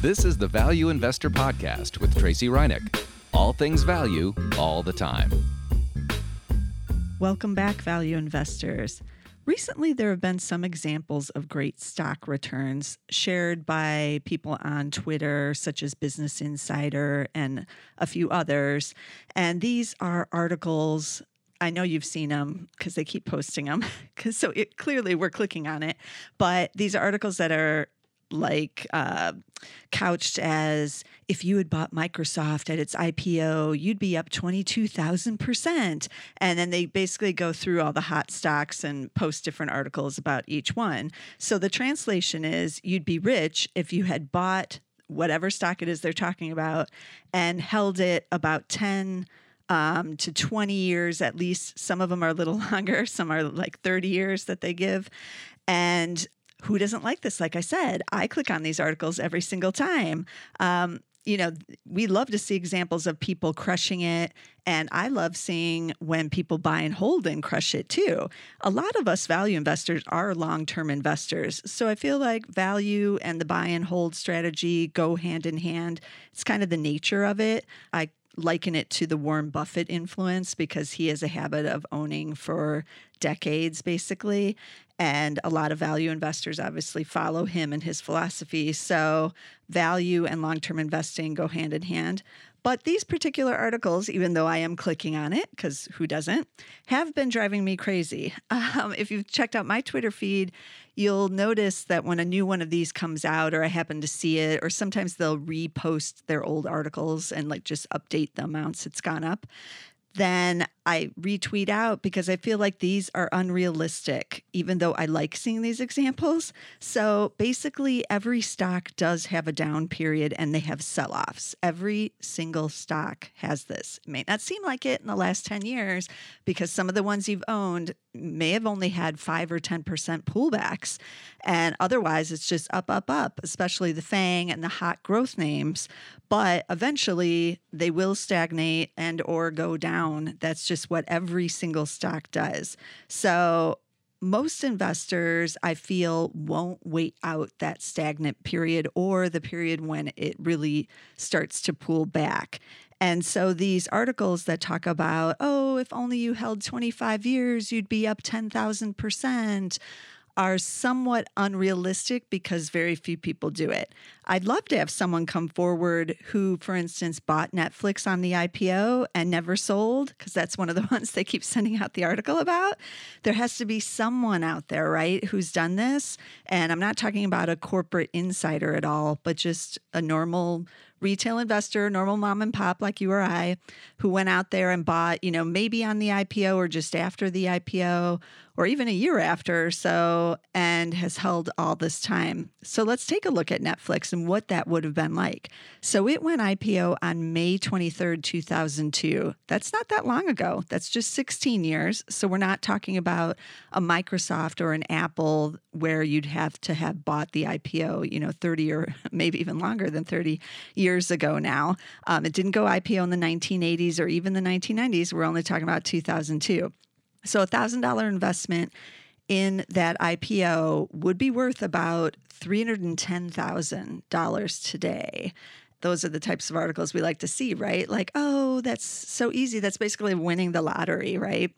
This is the Value Investor Podcast with Tracy Reineck. All things value, all the time. Welcome back, value investors. Recently, there have been some examples of great stock returns shared by people on Twitter, such as Business Insider and a few others. And these are articles, I know you've seen them because they keep posting them, so it, clearly we're clicking on it. But these are articles that are like couched as, if you had bought Microsoft at its IPO, you'd be up 22,000%. And then they basically go through all the hot stocks and post different articles about each one. So the translation is, you'd be rich if you had bought whatever stock it is they're talking about and held it about 10 to 20 years at least. Some of them are a little longer. Some are like 30 years that they give. And who doesn't like this? Like I said, I click on these articles every single time. We love to see examples of people crushing it. And I love seeing when people buy and hold and crush it too. A lot of us value investors are long-term investors. So I feel like value and the buy and hold strategy go hand in hand. It's kind of the nature of it. I liken it to the Warren Buffett influence because he has a habit of owning for decades, basically. And a lot of value investors obviously follow him and his philosophy. So value and long-term investing go hand in hand. But these particular articles, even though I am clicking on it, because who doesn't, have been driving me crazy. If you've checked out my Twitter feed, you'll notice that when a new one of these comes out, or I happen to see it, or sometimes they'll repost their old articles and like just update the amounts it's gone up, then I retweet out because I feel like these are unrealistic, even though I like seeing these examples. So basically, every stock does have a down period and they have sell-offs. Every single stock has this. It may not seem like it in the last 10 years because some of the ones you've owned may have only had 5 or 10% pullbacks. And otherwise, it's just up, up, up, especially the FANG and the hot growth names. But eventually, they will stagnate and or go down. That's just what every single stock does. So most investors, I feel, won't wait out that stagnant period or the period when it really starts to pull back. And so these articles that talk about, oh, if only you held 25 years, you'd be up 10,000%, are somewhat unrealistic because very few people do it. I'd love to have someone come forward who, for instance, bought Netflix on the IPO and never sold, because that's one of the ones they keep sending out the article about. There has to be someone out there, right, who's done this. And I'm not talking about a corporate insider at all, but just a normal retail investor, normal mom and pop like you or I, who went out there and bought, maybe on the IPO or just after the IPO or even a year after or so, and has held all this time. So let's take a look at Netflix and what that would have been like. So it went IPO on May 23rd, 2002. That's not that long ago. That's just 16 years. So we're not talking about a Microsoft or an Apple where you'd have to have bought the IPO, 30 or maybe even longer than 30 years ago now. It didn't go IPO in the 1980s or even the 1990s. We're only talking about 2002. So a $1,000 investment in that IPO would be worth about $310,000 today. Those are the types of articles we like to see, right? Like, oh, that's so easy. That's basically winning the lottery, right?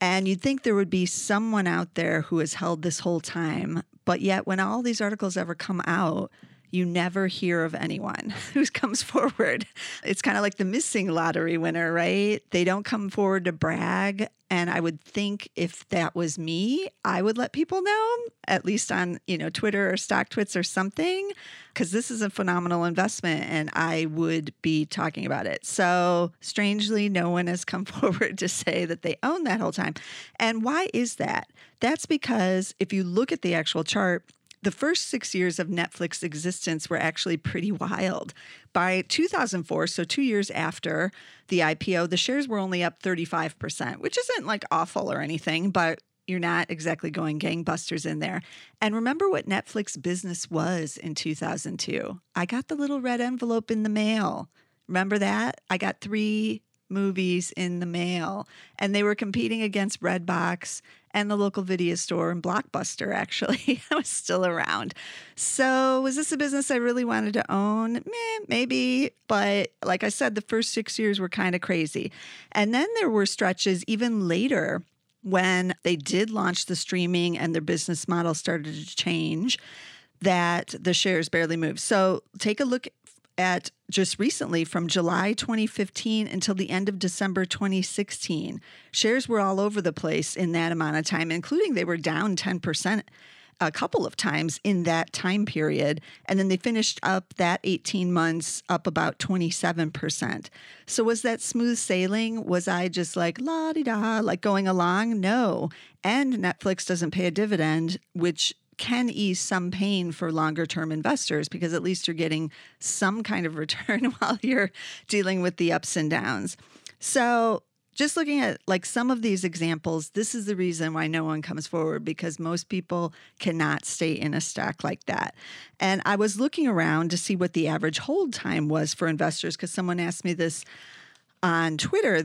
And you'd think there would be someone out there who has held this whole time. But yet when all these articles ever come out, you never hear of anyone who comes forward. It's kind of like the missing lottery winner, right? They don't come forward to brag. And I would think if that was me, I would let people know, at least on, Twitter or StockTwits or something, because this is a phenomenal investment and I would be talking about it. So strangely, no one has come forward to say that they own that whole time. And why is that? That's because if you look at the actual chart, the first 6 years of Netflix's existence were actually pretty wild. By 2004, so 2 years after the IPO, the shares were only up 35%, which isn't like awful or anything, but you're not exactly going gangbusters in there. And remember what Netflix business was in 2002. I got the little red envelope in the mail. Remember that? I got three movies in the mail, and they were competing against Redbox and the local video store and Blockbuster, actually. I was still around. So was this a business I really wanted to own? Maybe. But like I said, the first 6 years were kind of crazy. And then there were stretches even later when they did launch the streaming and their business model started to change that the shares barely moved. So take a look at just recently from July 2015 until the end of December 2016. Shares were all over the place in that amount of time, including they were down 10% a couple of times in that time period. And then they finished up that 18 months up about 27%. So was that smooth sailing? Was I just like la-di-da, like going along? No. And Netflix doesn't pay a dividend, which can ease some pain for longer term investors because at least you're getting some kind of return while you're dealing with the ups and downs. So just looking at like some of these examples, this is the reason why no one comes forward, because most people cannot stay in a stock like that. And I was looking around to see what the average hold time was for investors because someone asked me this on Twitter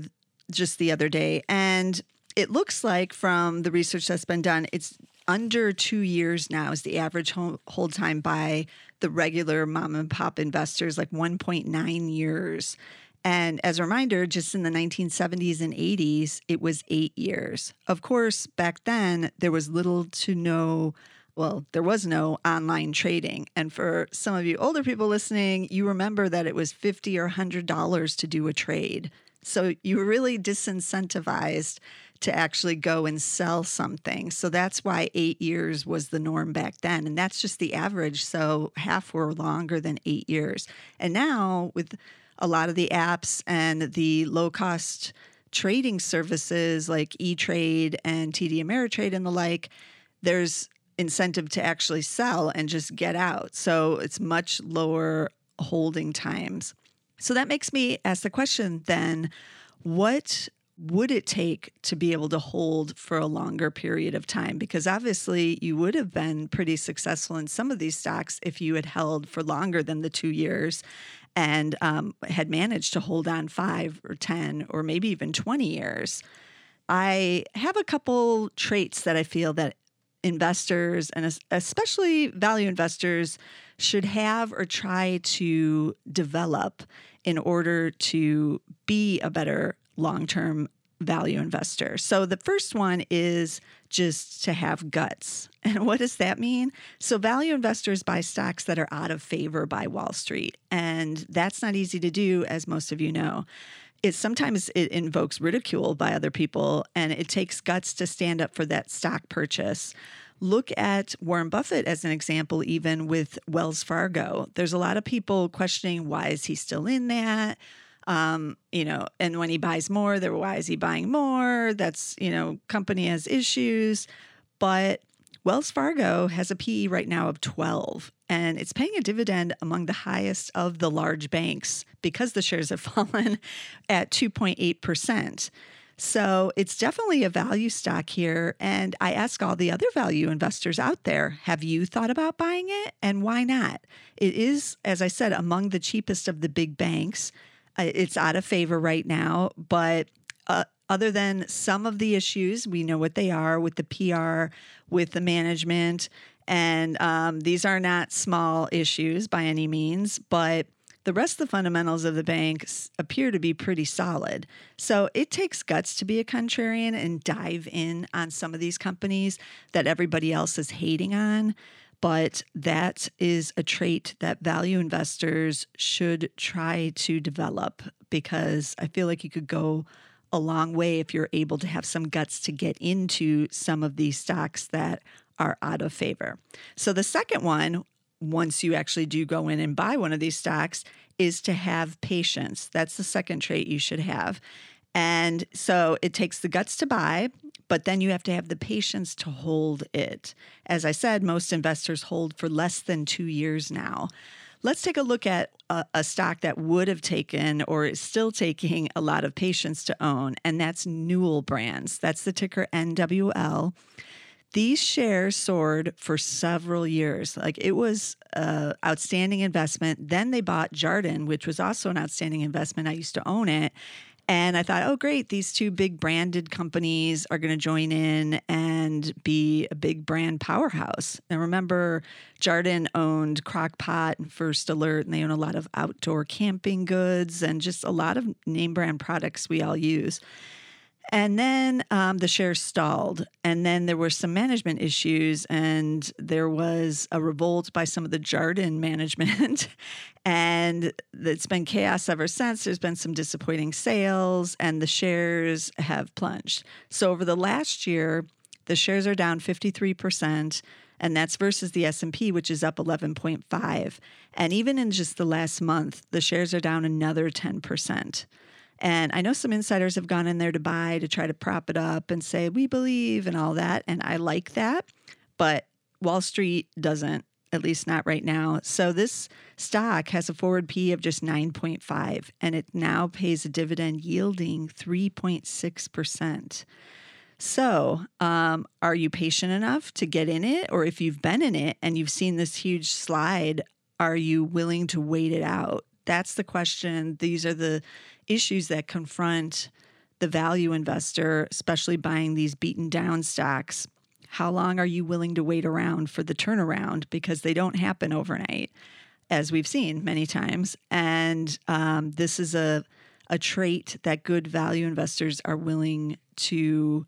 just the other day. And it looks like from the research that's been done, it's under 2 years now is the average hold time by the regular mom and pop investors, like 1.9 years. And as a reminder, just in the 1970s and 80s, it was 8 years. Of course, back then, there was little to no, well, there was no online trading. And for some of you older people listening, you remember that it was $50 or $100 to do a trade. So you were really disincentivized to actually go and sell something. So that's why 8 years was the norm back then. And that's just the average. So half were longer than 8 years. And now with a lot of the apps and the low-cost trading services like E-Trade and TD Ameritrade and the like, there's incentive to actually sell and just get out. So it's much lower holding times. So that makes me ask the question then, what would it take to be able to hold for a longer period of time? Because obviously you would have been pretty successful in some of these stocks if you had held for longer than the 2 years and had managed to hold on 5 or 10 or maybe even 20 years. I have a couple traits that I feel that investors and especially value investors should have or try to develop in order to be a better long-term value investor. So the first one is just to have guts. And what does that mean? So value investors buy stocks that are out of favor by Wall Street. And that's not easy to do, as most of you know. Sometimes it invokes ridicule by other people, and it takes guts to stand up for that stock purchase. Look at Warren Buffett as an example, even with Wells Fargo. There's a lot of people questioning, why is he still in that? And when he buys more, why is he buying more? That's, company has issues. But Wells Fargo has a PE right now of 12, and it's paying a dividend among the highest of the large banks because the shares have fallen at 2.8%. So it's definitely a value stock here. And I ask all the other value investors out there, have you thought about buying it? And why not? It is, as I said, among the cheapest of the big banks. It's out of favor right now, but other than some of the issues, we know what they are with the PR, with the management, and these are not small issues by any means, but the rest of the fundamentals of the banks appear to be pretty solid. So it takes guts to be a contrarian and dive in on some of these companies that everybody else is hating on. But that is a trait that value investors should try to develop, because I feel like you could go a long way if you're able to have some guts to get into some of these stocks that are out of favor. So the second one, once you actually do go in and buy one of these stocks, is to have patience. That's the second trait you should have. And so it takes the guts to buy, but then you have to have the patience to hold it. As I said, most investors hold for less than 2 years now. Let's take a look at a stock that would have taken or is still taking a lot of patience to own, and that's Newell Brands. That's the ticker NWL. These shares soared for several years. Like, it was an outstanding investment. Then they bought Jarden, which was also an outstanding investment. I used to own it. And I thought, oh, great, these two big branded companies are going to join in and be a big brand powerhouse. And remember, Jarden owned Crock-Pot and First Alert, and they own a lot of outdoor camping goods and just a lot of name brand products we all use. And then the shares stalled, and then there were some management issues, and there was a revolt by some of the Jarden management, and it's been chaos ever since. There's been some disappointing sales, and the shares have plunged. So over the last year, the shares are down 53%, and that's versus the S&P, which is up 11.5. And even in just the last month, the shares are down another 10%. And I know some insiders have gone in there to buy, to try to prop it up and say, we believe and all that. And I like that. But Wall Street doesn't, at least not right now. So this stock has a forward P of just 9.5, and it now pays a dividend yielding 3.6%. So are you patient enough to get in it? Or if you've been in it and you've seen this huge slide, are you willing to wait it out? That's the question. These are the issues that confront the value investor, especially buying these beaten down stocks. How long are you willing to wait around for the turnaround? Because they don't happen overnight, as we've seen many times. And this is a trait that good value investors are willing to,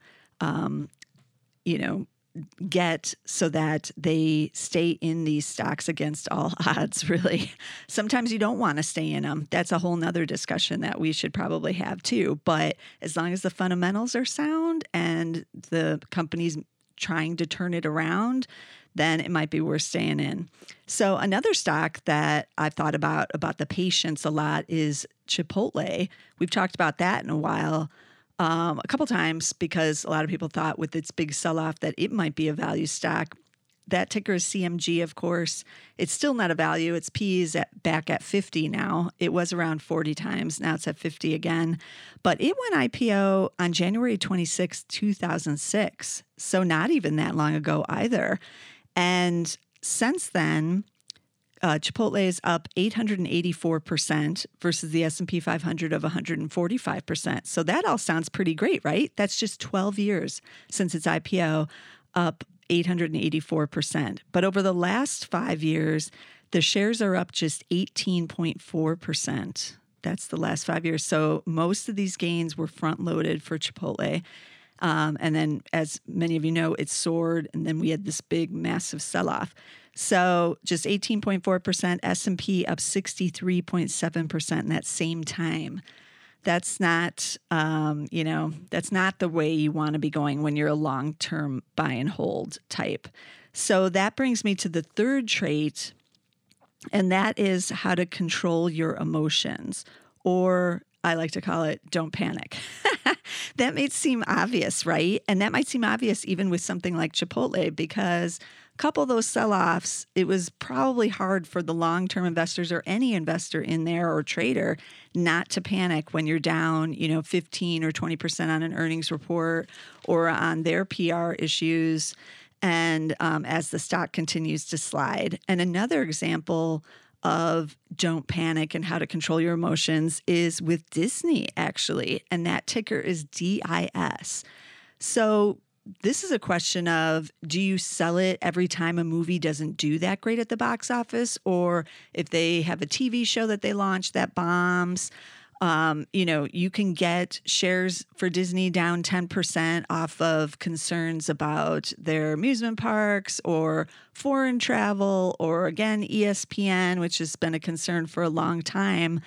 get so that they stay in these stocks against all odds, really. Sometimes you don't want to stay in them. That's a whole nother discussion that we should probably have too. But as long as the fundamentals are sound and the company's trying to turn it around, then it might be worth staying in. So another stock that I've thought about the patience a lot is Chipotle. We've talked about that in a while. A couple times, because a lot of people thought with its big sell-off that it might be a value stock. That ticker is CMG, of course. It's still not a value. Its P is back at 50 now. It was around 40 times. Now it's at 50 again. But it went IPO on January 26, 2006. So not even that long ago either. And since then, Chipotle is up 884% versus the S&P 500 of 145%. So that all sounds pretty great, right? That's just 12 years since its IPO, up 884%. But over the last 5 years, the shares are up just 18.4%. That's the last 5 years. So most of these gains were front-loaded for Chipotle. And then, as many of you know, it soared, and then we had this big, massive sell-off. So just 18.4%, S&P up 63.7% in that same time. That's not, that's not the way you want to be going when you're a long-term buy and hold type. So that brings me to the third trait, and that is how to control your emotions, or I like to call it don't panic. That may seem obvious, right? And that might seem obvious even with something like Chipotle, because a couple of those sell-offs, it was probably hard for the long-term investors or any investor in there or trader not to panic when you're down, 15 or 20% on an earnings report or on their PR issues, and as the stock continues to slide. And another example of don't panic and how to control your emotions is with Disney, actually. And that ticker is DIS. So this is a question of, do you sell it every time a movie doesn't do that great at the box office? Or if they have a TV show that they launch that bombs, you can get shares for Disney down 10% off of concerns about their amusement parks or foreign travel, or again, ESPN, which has been a concern for a long time.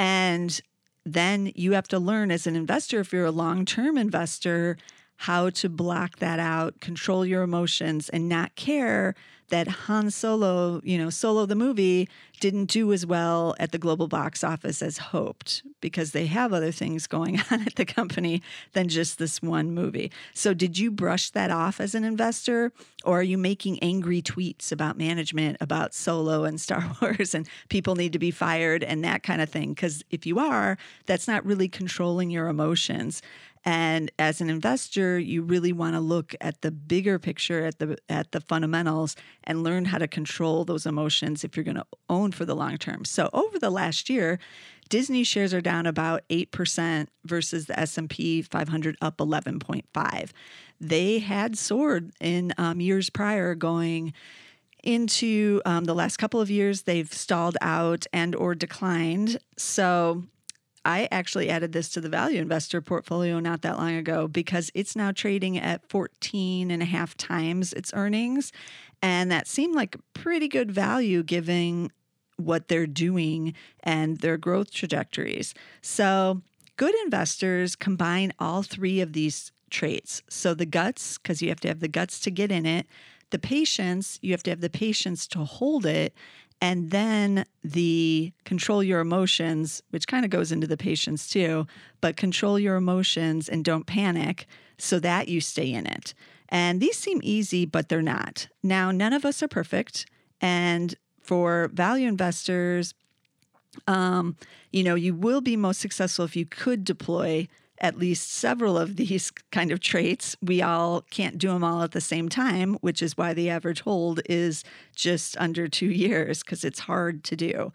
And then you have to learn as an investor, if you're a long-term investor, how to block that out, control your emotions, and not care that Han Solo, Solo the movie, didn't do as well at the global box office as hoped, because they have other things going on at the company than just this one movie. So did you brush that off as an investor, or are you making angry tweets about management, about Solo and Star Wars and people need to be fired and that kind of thing? Because if you are, that's not really controlling your emotions. And as an investor, you really want to look at the bigger picture, at the fundamentals, and learn how to control those emotions if you're going to own for the long term. So over the last year, Disney shares are down about 8% versus the S&P 500 up 11.5. They had soared in years prior going into the last couple of years. They've stalled out and or declined. So I actually added this to the value investor portfolio not that long ago because it's now trading at 14.5 times its earnings. And that seemed like pretty good value given what they're doing and their growth trajectories. So good investors combine all three of these traits. So the guts, because you have to have the guts to get in it, the patience, you have to have the patience to hold it, and then the control your emotions, which kind of goes into the patience too, but control your emotions and don't panic so that you stay in it. And these seem easy, but they're not. Now, none of us are perfect. And for value investors, you will be most successful if you could deploy at least several of these kind of traits. We all can't do them all at the same time, which is why the average hold is just under 2 years, because it's hard to do.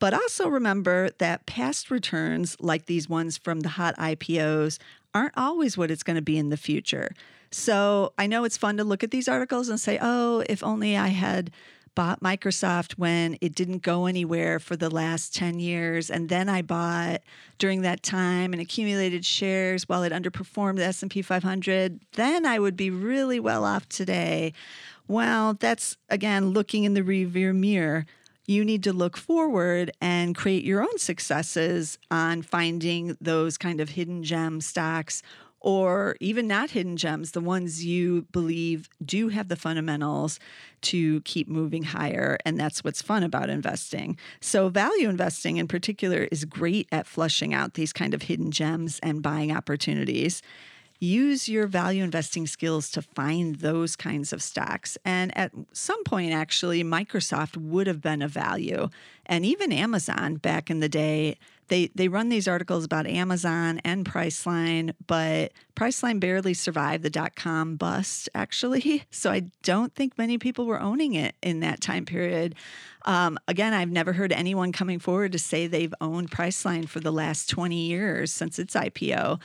But also remember that past returns, like these ones from the hot IPOs, aren't always what it's going to be in the future. So I know it's fun to look at these articles and say, oh, if only I had bought Microsoft when it didn't go anywhere for the last 10 years. And then I bought during that time and accumulated shares while it underperformed the S&P 500. Then I would be really well off today. Well, that's, again, looking in the rearview mirror. You need to look forward and create your own successes on finding those kind of hidden gem stocks, or even not hidden gems, the ones you believe do have the fundamentals to keep moving higher. And that's what's fun about investing. So value investing in particular is great at flushing out these kind of hidden gems and buying opportunities. Use your value investing skills to find those kinds of stocks. And at some point, actually, Microsoft would have been a value. And even Amazon back in the day, They run these articles about Amazon and Priceline, but Priceline barely survived the dot-com bust, actually. So I don't think many people were owning it in that time period. Again, I've never heard anyone coming forward to say they've owned Priceline for the last 20 years since its IPO.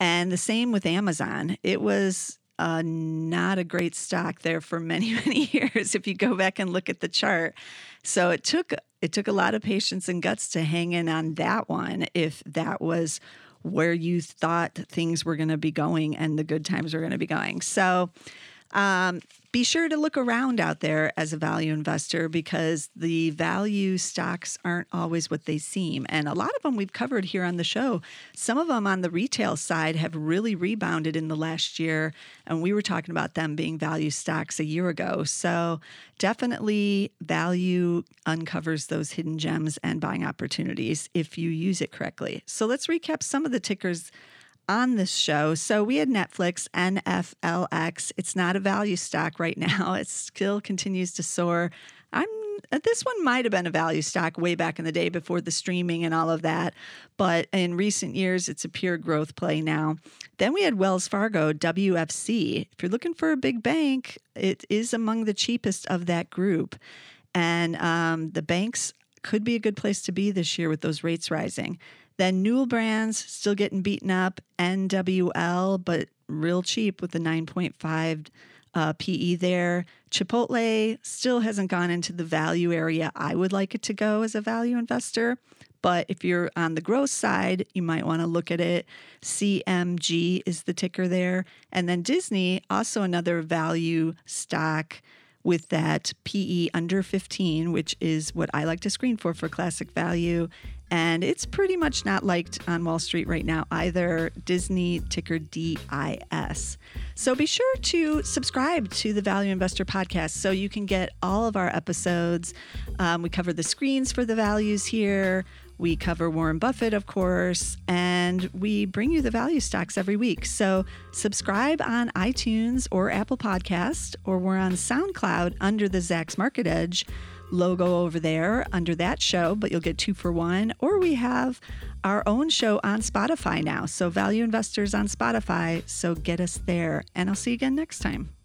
And the same with Amazon. It was not a great stock there for many, many years if you go back and look at the chart. So it took a lot of patience and guts to hang in on that one if that was where you thought things were going to be going and the good times were going to be going. So be sure to look around out there as a value investor, because the value stocks aren't always what they seem. And a lot of them we've covered here on the show. Some of them on the retail side have really rebounded in the last year. And we were talking about them being value stocks a year ago. So definitely value uncovers those hidden gems and buying opportunities if you use it correctly. So let's recap some of the tickers on this show. So we had Netflix, NFLX. It's not a value stock right now. It still continues to soar. This one might have been a value stock way back in the day before the streaming and all of that. But in recent years, it's a pure growth play now. Then we had Wells Fargo, WFC. If you're looking for a big bank, it is among the cheapest of that group. And the banks could be a good place to be this year with those rates rising. Then Newell Brands, still getting beaten up, NWL, but real cheap with the 9.5 PE there. Chipotle still hasn't gone into the value area I would like it to go as a value investor. But if you're on the growth side, you might want to look at it. CMG is the ticker there. And then Disney, also another value stock with that PE under 15, which is what I like to screen for classic value. And it's pretty much not liked on Wall Street right now either. Disney, ticker DIS. So be sure to subscribe to the Value Investor Podcast so you can get all of our episodes. We cover the screens for the values here. We cover Warren Buffett, of course, and we bring you the value stocks every week. So subscribe on iTunes or Apple Podcast, or we're on SoundCloud under the Zacks Market Edge logo over there under that show, but you'll get 2 for 1. Or we have our own show on Spotify now. So Value Investors on Spotify. So get us there. And I'll see you again next time.